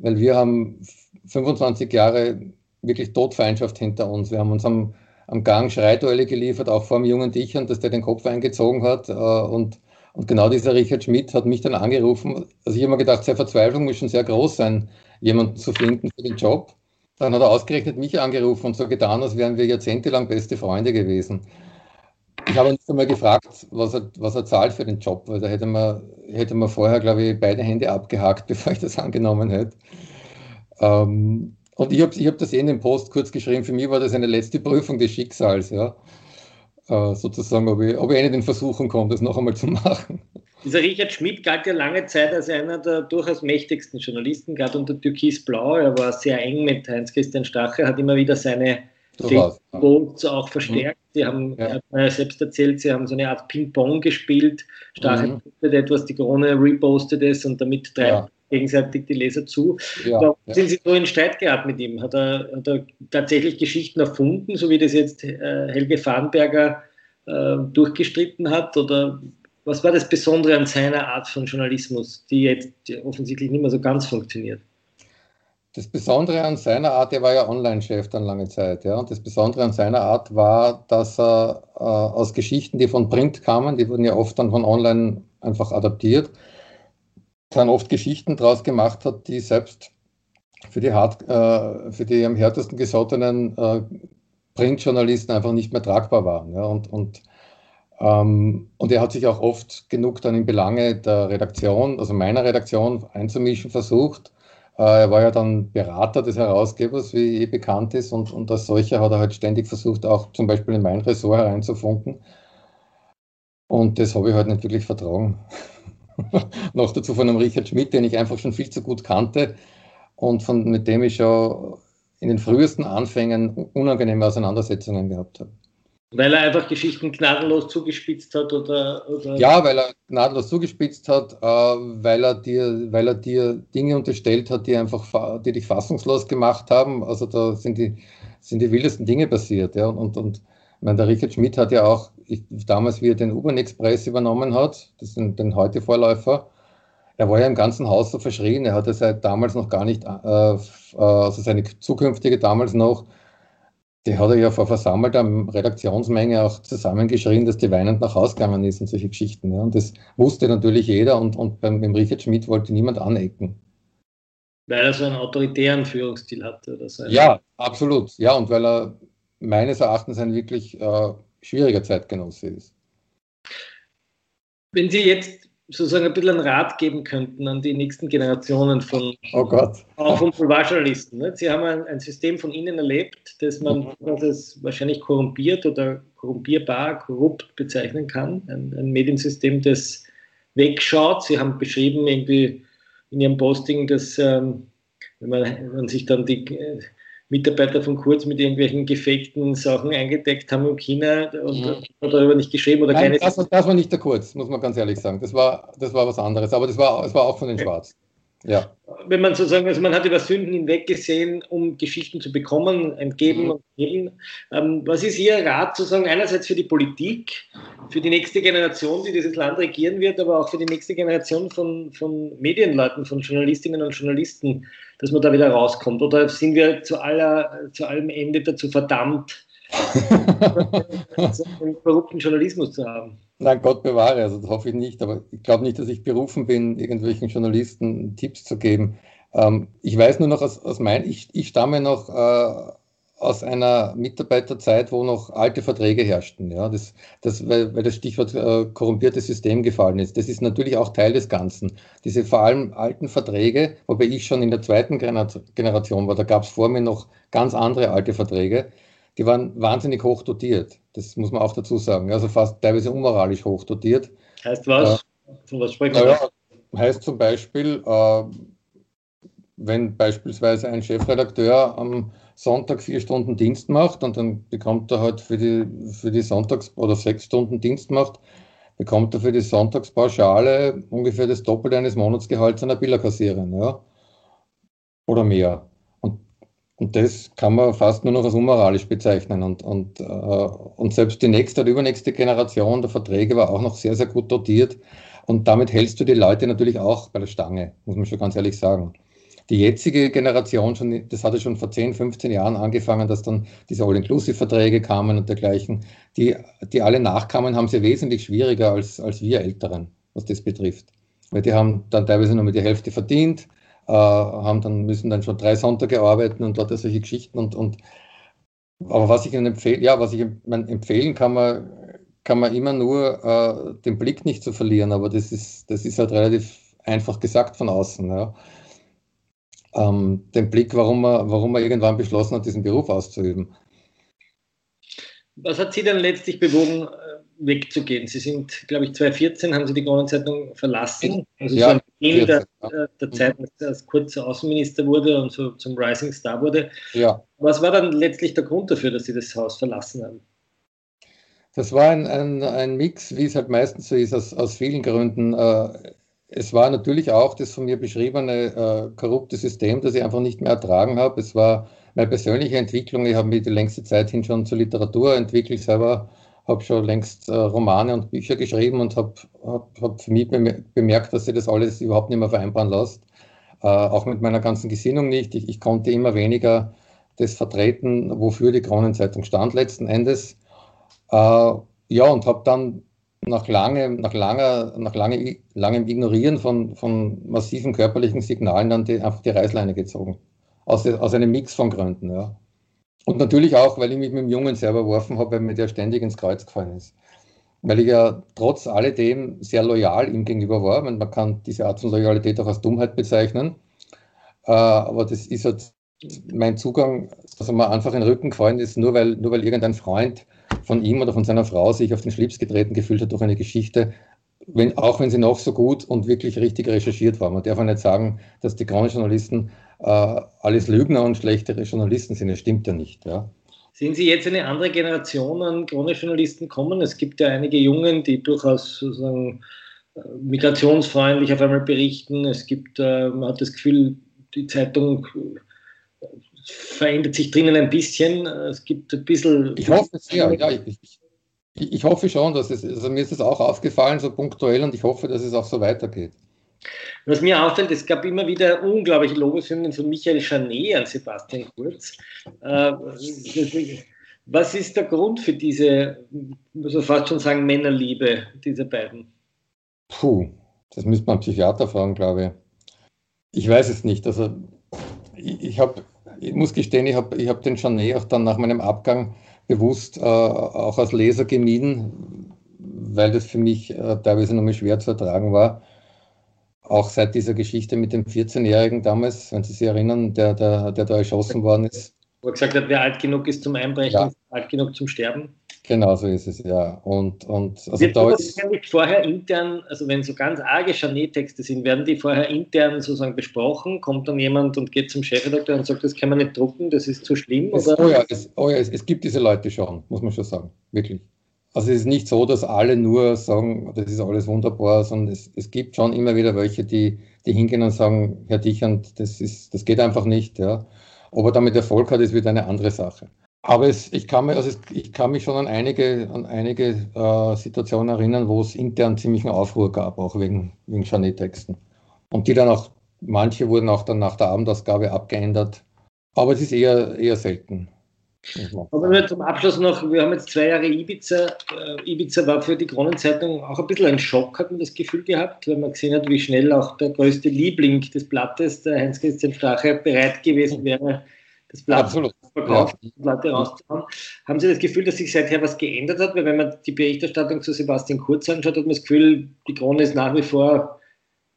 weil wir haben fünfundzwanzig Jahre wirklich Todfeindschaft hinter uns. Wir haben uns am, am Gang Schreituelle geliefert, auch vor dem jungen Dichand, dass der den Kopf eingezogen hat äh, und Und genau dieser Richard Schmidt hat mich dann angerufen. Also ich habe mir gedacht, seine Verzweiflung muss schon sehr groß sein, jemanden zu finden für den Job. Dann hat er ausgerechnet mich angerufen und so getan, als wären wir jahrzehntelang beste Freunde gewesen. Ich habe ihn nicht einmal gefragt, was er, was er zahlt für den Job, weil da hätte man, hätte man vorher, glaube ich, beide Hände abgehakt, bevor ich das angenommen hätte. Ähm, und ich habe ich hab das eh in dem Post kurz geschrieben, für mich war das eine letzte Prüfung des Schicksals, ja. sozusagen, ob ich, ob ich nicht in Versuchung komme, das noch einmal zu machen. Dieser Richard Schmidt galt ja lange Zeit als einer der durchaus mächtigsten Journalisten, gerade unter Türkis Blau. Er war sehr eng mit Heinz-Christian Strache, hat immer wieder seine Facebooks auch verstärkt. Mhm. Sie haben ja. er hat selbst erzählt, sie haben so eine Art Ping-Pong gespielt. Strache mhm. postet etwas, die Krone repostet es und damit treibt ja. gegenseitig die Leser zu. Ja, Warum ja. sind Sie so in Streit gehabt mit ihm? Hat er, hat er tatsächlich Geschichten erfunden, so wie das jetzt äh, Helge Farnberger äh, durchgestritten hat? Oder was war das Besondere an seiner Art von Journalismus, die jetzt offensichtlich nicht mehr so ganz funktioniert? Das Besondere an seiner Art, er war ja Online-Chef dann lange Zeit, ja, und das Besondere an seiner Art war, dass er äh, aus Geschichten, die von Print kamen, die wurden ja oft dann von Online einfach adaptiert, dann oft Geschichten draus gemacht hat, die selbst für die, hart, äh, für die am härtesten gesottenen äh, Printjournalisten einfach nicht mehr tragbar waren. Ja? Und, und, ähm, und er hat sich auch oft genug dann in Belange der Redaktion, also meiner Redaktion, einzumischen versucht. Äh, er war ja dann Berater des Herausgebers, wie eh bekannt ist, und, und als solcher hat er halt ständig versucht, auch zum Beispiel in mein Ressort hereinzufunken. Und das habe ich halt nicht wirklich vertragen. Noch dazu von einem Richard Schmidt, den ich einfach schon viel zu gut kannte und von, mit dem ich schon in den frühesten Anfängen unangenehme Auseinandersetzungen gehabt habe. Weil er einfach Geschichten gnadenlos zugespitzt hat? Oder, oder? Ja, weil er gnadenlos zugespitzt hat, äh, weil, er dir, weil er dir Dinge unterstellt hat, die, einfach, die dich fassungslos gemacht haben. Also da sind die, sind die wildesten Dinge passiert. Ja? Und, und ich meine, der Richard Schmidt hat ja auch, ich, damals wie er den U-Bahn-Express übernommen hat, das sind den heute Vorläufer, er war ja im ganzen Haus so verschrien, er hatte seit damals noch gar nicht, äh, also seine zukünftige damals noch, die hat er ja vor versammelter Redaktionsmenge auch zusammengeschrien, dass die weinend nach Hause gegangen ist und solche Geschichten. Ja. Und das wusste natürlich jeder und, und beim, beim Richard Schmidt wollte niemand anecken. Weil er so einen autoritären Führungsstil hatte? Oder so. Ja, absolut. Ja, und weil er meines Erachtens ein wirklich äh, schwieriger Zeitgenosse ist. Wenn Sie jetzt sozusagen ein bisschen einen Rat geben könnten an die nächsten Generationen von, oh Gott. Auch von Boulevardjournalisten, ne? Sie haben ein, ein System von innen erlebt, das man das wahrscheinlich korrumpiert oder korrumpierbar, korrupt bezeichnen kann. Ein, ein Mediensystem, das wegschaut. Sie haben beschrieben irgendwie in Ihrem Posting, dass ähm, wenn, man, wenn man sich dann die Mitarbeiter von Kurz mit irgendwelchen gefakten Sachen eingedeckt haben in China und mhm. hat darüber nicht geschrieben oder keine. Das, das war nicht der Kurz, muss man ganz ehrlich sagen. Das war, das war was anderes, aber das war, das war auch von den Schwarz. Ja. Wenn man sozusagen, also man hat über Sünden hinweg gesehen, um Geschichten zu bekommen, ein Geben mhm. und Geben. Ähm, was ist Ihr Rat sozusagen einerseits für die Politik, für die nächste Generation, die dieses Land regieren wird, aber auch für die nächste Generation von, von Medienleuten, von Journalistinnen und Journalisten, dass man da wieder rauskommt? Oder sind wir zu, aller, zu allem Ende dazu verdammt, einen korrupten Journalismus zu haben? Nein, Gott bewahre, also das hoffe ich nicht, aber ich glaube nicht, dass ich berufen bin, irgendwelchen Journalisten Tipps zu geben. Ähm, ich weiß nur noch, aus, aus mein, ich, ich stamme noch äh, aus einer Mitarbeiterzeit, wo noch alte Verträge herrschten, ja? das, das, weil, weil das Stichwort äh, korrumpiertes System gefallen ist. Das ist natürlich auch Teil des Ganzen. Diese vor allem alten Verträge, wobei ich schon in der zweiten Generation war, da gab es vor mir noch ganz andere alte Verträge, die waren wahnsinnig hoch dotiert. Das muss man auch dazu sagen. Also fast teilweise unmoralisch hoch dotiert. Heißt was? Äh, Von was sprechen wir? Naja, heißt zum Beispiel, äh, wenn beispielsweise ein Chefredakteur am Sonntag vier Stunden Dienst macht und dann bekommt er halt für die, für die Sonntags- oder sechs Stunden Dienst macht, bekommt er für die Sonntagspauschale ungefähr das Doppelte eines Monatsgehalts einer Billerkassiererin, ja? Oder mehr. Und das kann man fast nur noch als unmoralisch bezeichnen. Und, und, äh, und selbst die nächste oder übernächste Generation der Verträge war auch noch sehr, sehr gut dotiert. Und damit hältst du die Leute natürlich auch bei der Stange, muss man schon ganz ehrlich sagen. Die jetzige Generation, schon, das hatte schon vor zehn, fünfzehn Jahren angefangen, dass dann diese All-Inclusive-Verträge kamen und dergleichen. Die, die alle nachkamen, haben es ja wesentlich schwieriger als, als wir Älteren, was das betrifft. Weil die haben dann teilweise nur mit der Hälfte verdient, haben dann, müssen dann schon drei Sonntage arbeiten und dort solche Geschichten. Und, und, aber was ich Ihnen empfehle, ja, was ich mein, empfehlen kann, man, kann man immer nur äh, den Blick nicht zu verlieren, aber das ist, das ist halt relativ einfach gesagt von außen. Ja. Ähm, den Blick, warum man, warum man irgendwann beschlossen hat, diesen Beruf auszuüben. Was hat Sie dann letztlich bewogen, wegzugehen? Sie sind, glaube ich, zwanzig vierzehn haben Sie die Kronenzeitung verlassen. Also ja, so am Beginn der, der Zeit, als Kurz Außenminister wurde und so zum Rising Star wurde. Ja. Was war dann letztlich der Grund dafür, dass Sie das Haus verlassen haben? Das war ein, ein, ein Mix, wie es halt meistens so ist, aus, aus vielen Gründen. Es war natürlich auch das von mir beschriebene äh, korrupte System, das ich einfach nicht mehr ertragen habe. Es war meine persönliche Entwicklung. Ich habe mich die längste Zeit hin schon zur Literatur entwickelt, selber habe schon längst äh, Romane und Bücher geschrieben und habe hab, hab für mich bemerkt, dass sich das alles überhaupt nicht mehr vereinbaren lässt. Äh, auch mit meiner ganzen Gesinnung nicht. Ich, ich konnte immer weniger das vertreten, wofür die Kronenzeitung stand letzten Endes. Äh, ja, und habe dann nach, lange, nach, langer, nach lange, langem Ignorieren von, von massiven körperlichen Signalen dann die, einfach die Reißleine gezogen. Aus, aus einem Mix von Gründen, ja. Und natürlich auch, weil ich mich mit dem Jungen selber geworfen habe, weil mir der ständig ins Kreuz gefallen ist. Weil ich ja trotz alledem sehr loyal ihm gegenüber war. Man kann diese Art von Loyalität auch als Dummheit bezeichnen. Aber das ist halt mein Zugang, dass er mir einfach in den Rücken gefallen ist, nur weil, nur weil irgendein Freund von ihm oder von seiner Frau sich auf den Schlips getreten gefühlt hat durch eine Geschichte, wenn, auch wenn sie noch so gut und wirklich richtig recherchiert war. Man darf ja nicht sagen, dass die Kronenjournalisten Uh, alles Lügner und schlechtere Journalisten sind, das stimmt ja nicht. Ja. Sehen Sie jetzt eine andere Generation an Krone-Journalisten kommen? Es gibt ja einige Jungen, die durchaus sozusagen migrationsfreundlich auf einmal berichten. Es gibt, uh, man hat das Gefühl, die Zeitung verändert sich drinnen ein bisschen. Es gibt ein bisschen... Ich hoffe sehr, ja, ich, ich, ich hoffe schon, dass es, also mir ist das auch aufgefallen, so punktuell, und ich hoffe, dass es auch so weitergeht. Was mir auffällt, es gab immer wieder unglaubliche Lobeshymnen von Michael Charnet an Sebastian Kurz. Was ist der Grund für diese, muss man fast schon sagen, Männerliebe dieser beiden? Puh, das müsste man einen Psychiater fragen, glaube ich. Ich weiß es nicht. Also, ich, ich, hab, ich muss gestehen, ich habe ich hab den Charnet auch dann nach meinem Abgang bewusst äh, auch als Leser gemieden, weil das für mich äh, teilweise noch mal schwer zu ertragen war. Auch seit dieser Geschichte mit dem vierzehnjährigen damals, wenn Sie sich erinnern, der, der, der da erschossen worden ist. Wo er gesagt hat, wer alt genug ist zum Einbrechen, ja. Alt genug zum Sterben. Genau, so ist es, ja. Und, und, also wird da das ist vorher intern, also wenn so ganz arge Charnet-Texte sind, werden die vorher intern sozusagen besprochen? Kommt dann jemand und geht zum Chefredakteur und sagt, das kann man nicht drucken, das ist zu schlimm? Es, oder? Oh ja, es, oh ja es, es gibt diese Leute schon, muss man schon sagen, wirklich. Also es ist nicht so, dass alle nur sagen, das ist alles wunderbar, sondern es, es gibt schon immer wieder welche, die, die hingehen und sagen, Herr Dichand, das, ist, das geht einfach nicht. Ja. Ob er damit Erfolg hat, ist wieder eine andere Sache. Aber es, ich, kann mir, also es, ich kann mich schon an einige, an einige äh, Situationen erinnern, wo es intern ziemlichen Aufruhr gab, auch wegen, wegen Charnet-Texten. Und die dann auch, manche wurden auch dann nach der Abendausgabe abgeändert. Aber es ist eher, eher selten. Aber nur zum Abschluss noch, wir haben jetzt zwei Jahre Ibiza. Äh, Ibiza war für die Kronenzeitung auch ein bisschen ein Schock, hat man das Gefühl gehabt, weil man gesehen hat, wie schnell auch der größte Liebling des Blattes, der Heinz-Christian Strache, bereit gewesen wäre, das Blatt Absolut. verkauft, ja. die Platte rauszuhauen. Haben Sie das Gefühl, dass sich seither was geändert hat? Weil wenn man die Berichterstattung zu Sebastian Kurz anschaut, hat man das Gefühl, die Krone ist nach wie vor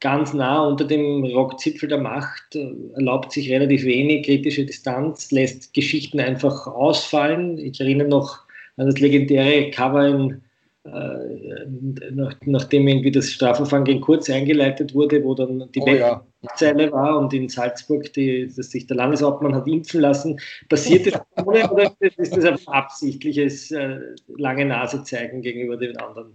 ganz nah unter dem Rockzipfel der Macht, erlaubt sich relativ wenig kritische Distanz, lässt Geschichten einfach ausfallen. Ich erinnere noch an das legendäre Cover, in, äh, nach, nachdem irgendwie das Strafverfahren gegen Kurz eingeleitet wurde, wo dann die oh, ja. Zeile war und in Salzburg, die, dass sich der Landeshauptmann hat impfen lassen. Passiert das ohne oder ist das ein absichtliches äh, lange Nase zeigen gegenüber den anderen?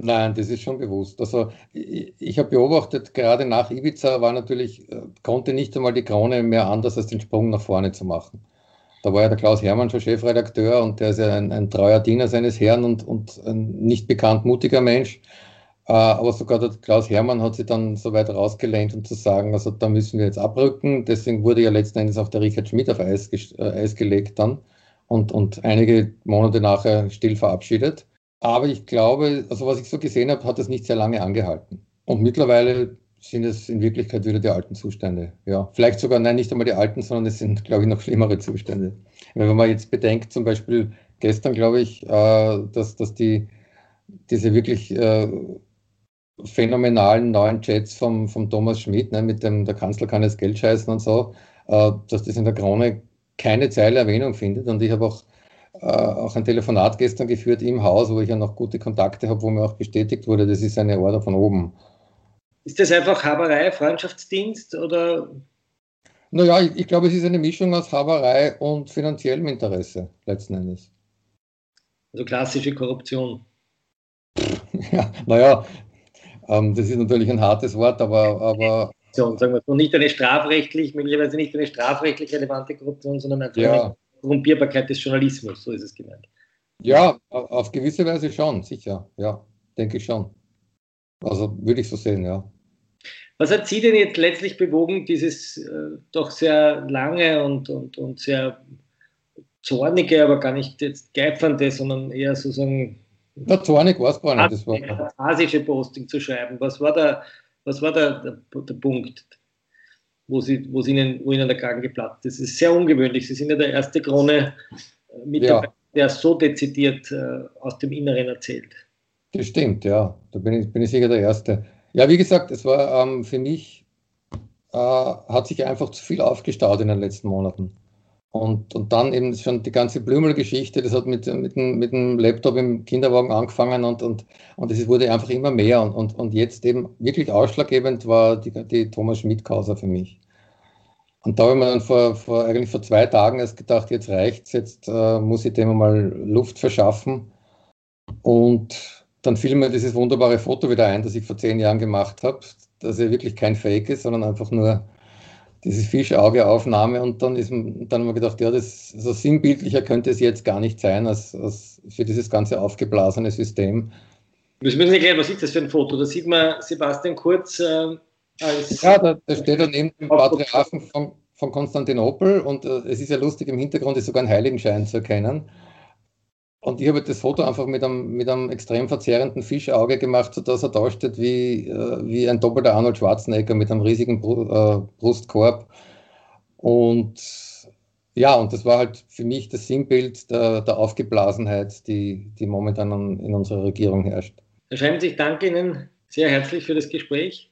Nein, das ist schon bewusst. Also ich, ich habe beobachtet, gerade nach Ibiza war natürlich, konnte nicht einmal die Krone mehr anders, als den Sprung nach vorne zu machen. Da war ja der Klaus Herrmann schon Chefredakteur und der ist ja ein, ein treuer Diener seines Herrn und, und ein nicht bekannt mutiger Mensch. Aber sogar der Klaus Herrmann hat sich dann so weit rausgelehnt, um zu sagen, also da müssen wir jetzt abrücken. Deswegen wurde ja letzten Endes auch der Richard Schmidt auf Eis, äh, Eis gelegt dann und, und einige Monate nachher still verabschiedet. Aber ich glaube, also was ich so gesehen habe, hat es nicht sehr lange angehalten. Und mittlerweile sind es in Wirklichkeit wieder die alten Zustände. Ja, vielleicht sogar, nein, nicht einmal die alten, sondern es sind, glaube ich, noch schlimmere Zustände. Wenn man jetzt bedenkt, zum Beispiel gestern, glaube ich, dass, dass die, diese wirklich äh, phänomenalen neuen Chats vom, vom Thomas Schmidt, ne, mit dem der Kanzler kann jetzt Geld scheißen und so, äh, dass das in der Krone keine Zeile Erwähnung findet. Und ich habe auch Äh, auch ein Telefonat gestern geführt im Haus, wo ich ja noch gute Kontakte habe, wo mir auch bestätigt wurde, das ist eine Order von oben. Ist das einfach Haberei, Freundschaftsdienst oder? Naja, ich, ich glaube, es ist eine Mischung aus Haberei und finanziellem Interesse, letzten Endes. Also klassische Korruption. Ja, naja, ähm, das ist natürlich ein hartes Wort, aber... aber Korruption, sagen wir so, nicht eine strafrechtlich, möglicherweise nicht eine strafrechtlich relevante Korruption, sondern eine ja. Korrumpierbarkeit des Journalismus, so ist es gemeint. Ja, auf gewisse Weise schon, sicher, ja, denke ich schon. Also würde ich so sehen, ja. Was hat Sie denn jetzt letztlich bewogen, dieses äh, doch sehr lange und, und, und sehr zornige, aber gar nicht jetzt geifernde, sondern eher sozusagen... Na, zornig war es gar nicht. Das war eine klassische Posting zu schreiben. Was war der, was war der, der, der Punkt? Wo, sie, wo, sie ihnen, wo ihnen der Kragen geplatzt ist. Das ist sehr ungewöhnlich. Sie sind ja der erste Krone-Mitarbeiter, ja. der so dezidiert äh, aus dem Inneren erzählt. Das stimmt, ja. Da bin ich, bin ich sicher der Erste. Ja, wie gesagt, es war ähm, für mich, äh, hat sich einfach zu viel aufgestaut in den letzten Monaten. Und, und dann eben schon die ganze Blümel-Geschichte, das hat mit, mit, dem, mit dem Laptop im Kinderwagen angefangen und es und, und wurde einfach immer mehr. Und, und, und jetzt eben wirklich ausschlaggebend war die, die Thomas-Schmidt-Causa für mich. Und da habe ich mir dann vor, vor, eigentlich vor zwei Tagen erst gedacht, jetzt reicht's, jetzt äh, muss ich dem mal Luft verschaffen. Und dann fiel mir dieses wunderbare Foto wieder ein, das ich vor zehn Jahren gemacht habe, dass er wirklich kein Fake ist, sondern einfach nur... Diese Fischauge-Aufnahme und dann, ist, dann haben wir gedacht, ja, das, so sinnbildlicher könnte es jetzt gar nicht sein, als, als für dieses ganze aufgeblasene System. Wir müssen nicht gleich, was ist das für ein Foto? Da sieht man Sebastian Kurz äh, als... Ja, da, da steht er neben dem Patriarchen von, von Konstantinopel und äh, es ist ja lustig, im Hintergrund ist sogar ein Heiligenschein zu erkennen. Und ich habe das Foto einfach mit einem, mit einem extrem verzehrenden Fischauge gemacht, sodass er da steht wie, äh, wie ein doppelter Arnold Schwarzenegger mit einem riesigen Bru- äh, Brustkorb. Und ja, und das war halt für mich das Sinnbild der, der Aufgeblasenheit, die, die momentan an, in unserer Regierung herrscht. Herr Schrems, ich danke Ihnen sehr herzlich für das Gespräch.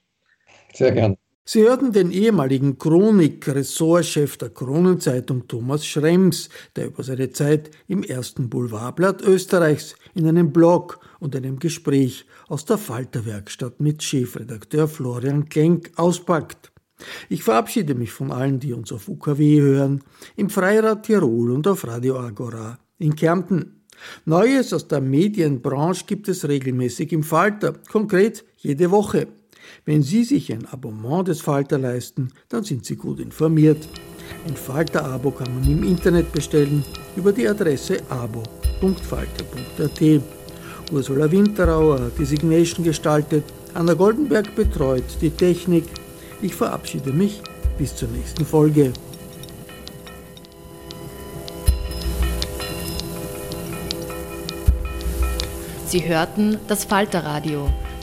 Sehr gerne. Sie hörten den ehemaligen Chronik-Ressortchef der Kronenzeitung Thomas Schrems, der über seine Zeit im ersten Boulevardblatt Österreichs in einem Blog und einem Gespräch aus der Falterwerkstatt mit Chefredakteur Florian Klenk auspackt. Ich verabschiede mich von allen, die uns auf U K W hören, im Freirad Tirol und auf Radio Agora in Kärnten. Neues aus der Medienbranche gibt es regelmäßig im Falter, konkret jede Woche. Wenn Sie sich ein Abonnement des Falter leisten, dann sind Sie gut informiert. Ein Falter-Abo kann man im Internet bestellen über die Adresse abo punkt falter punkt a t. Ursula Winterauer hat die Signation gestaltet, Anna Goldenberg betreut die Technik. Ich verabschiede mich bis zur nächsten Folge. Sie hörten das Falterradio,